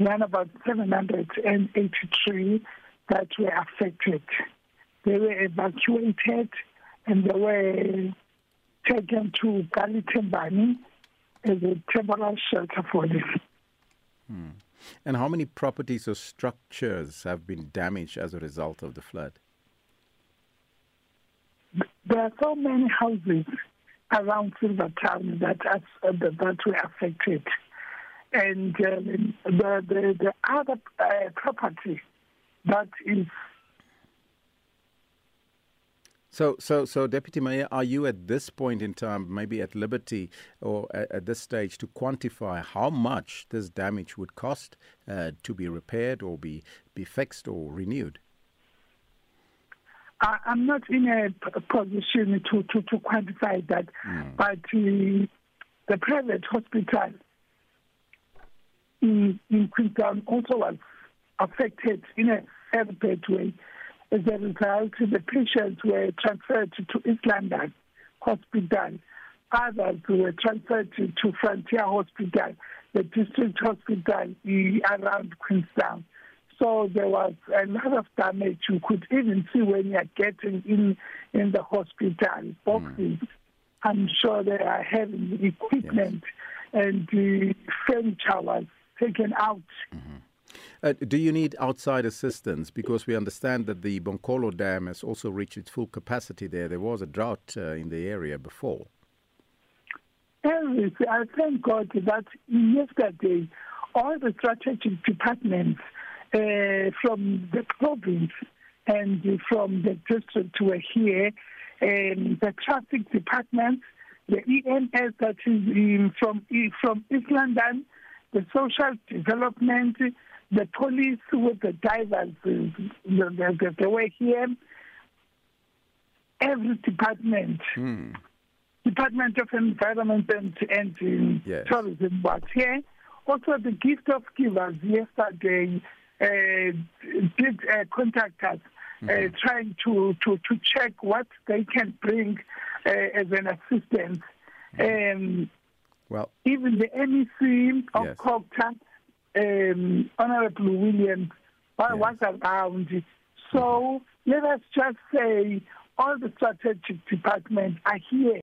around about 783 that were affected. They were evacuated and they were taken to Kalitembani as a temporary shelter for them. Hmm. And how many properties or structures have been damaged as a result of the flood? There are so many houses around Silver Town that were affected. And the other property that is... So, Deputy Mayor, are you at this point in time, maybe at liberty or at this stage, to quantify how much this damage would cost to be repaired or be fixed or renewed? I'm not in a position to quantify that, but the private hospital in Queenstown also was affected in a very bad way. As a result, the patients were transferred to Islander Hospital. Others were transferred to Frontier Hospital, the district hospital around Queenstown. So there was a lot of damage. You could even see when you're getting in the hospital boxes. I'm sure they are having equipment and the furniture was taken out. Do you need outside assistance? Because we understand that the Bonkolo Dam has also reached its full capacity there. There was a drought in the area before. Yes, I thank God that yesterday all the strategic departments from the province and from the district were here, the traffic department, the EMS that is from East London, the social development, the police with the divers, they were here. Every department, Department of Environment and Tourism was here. Also, the gift of givers yesterday did contact us, trying to check what they can bring as an assistance. Well, even the MEC of COPTA, Honorable Williams, was around. So let us just say all the strategic departments are here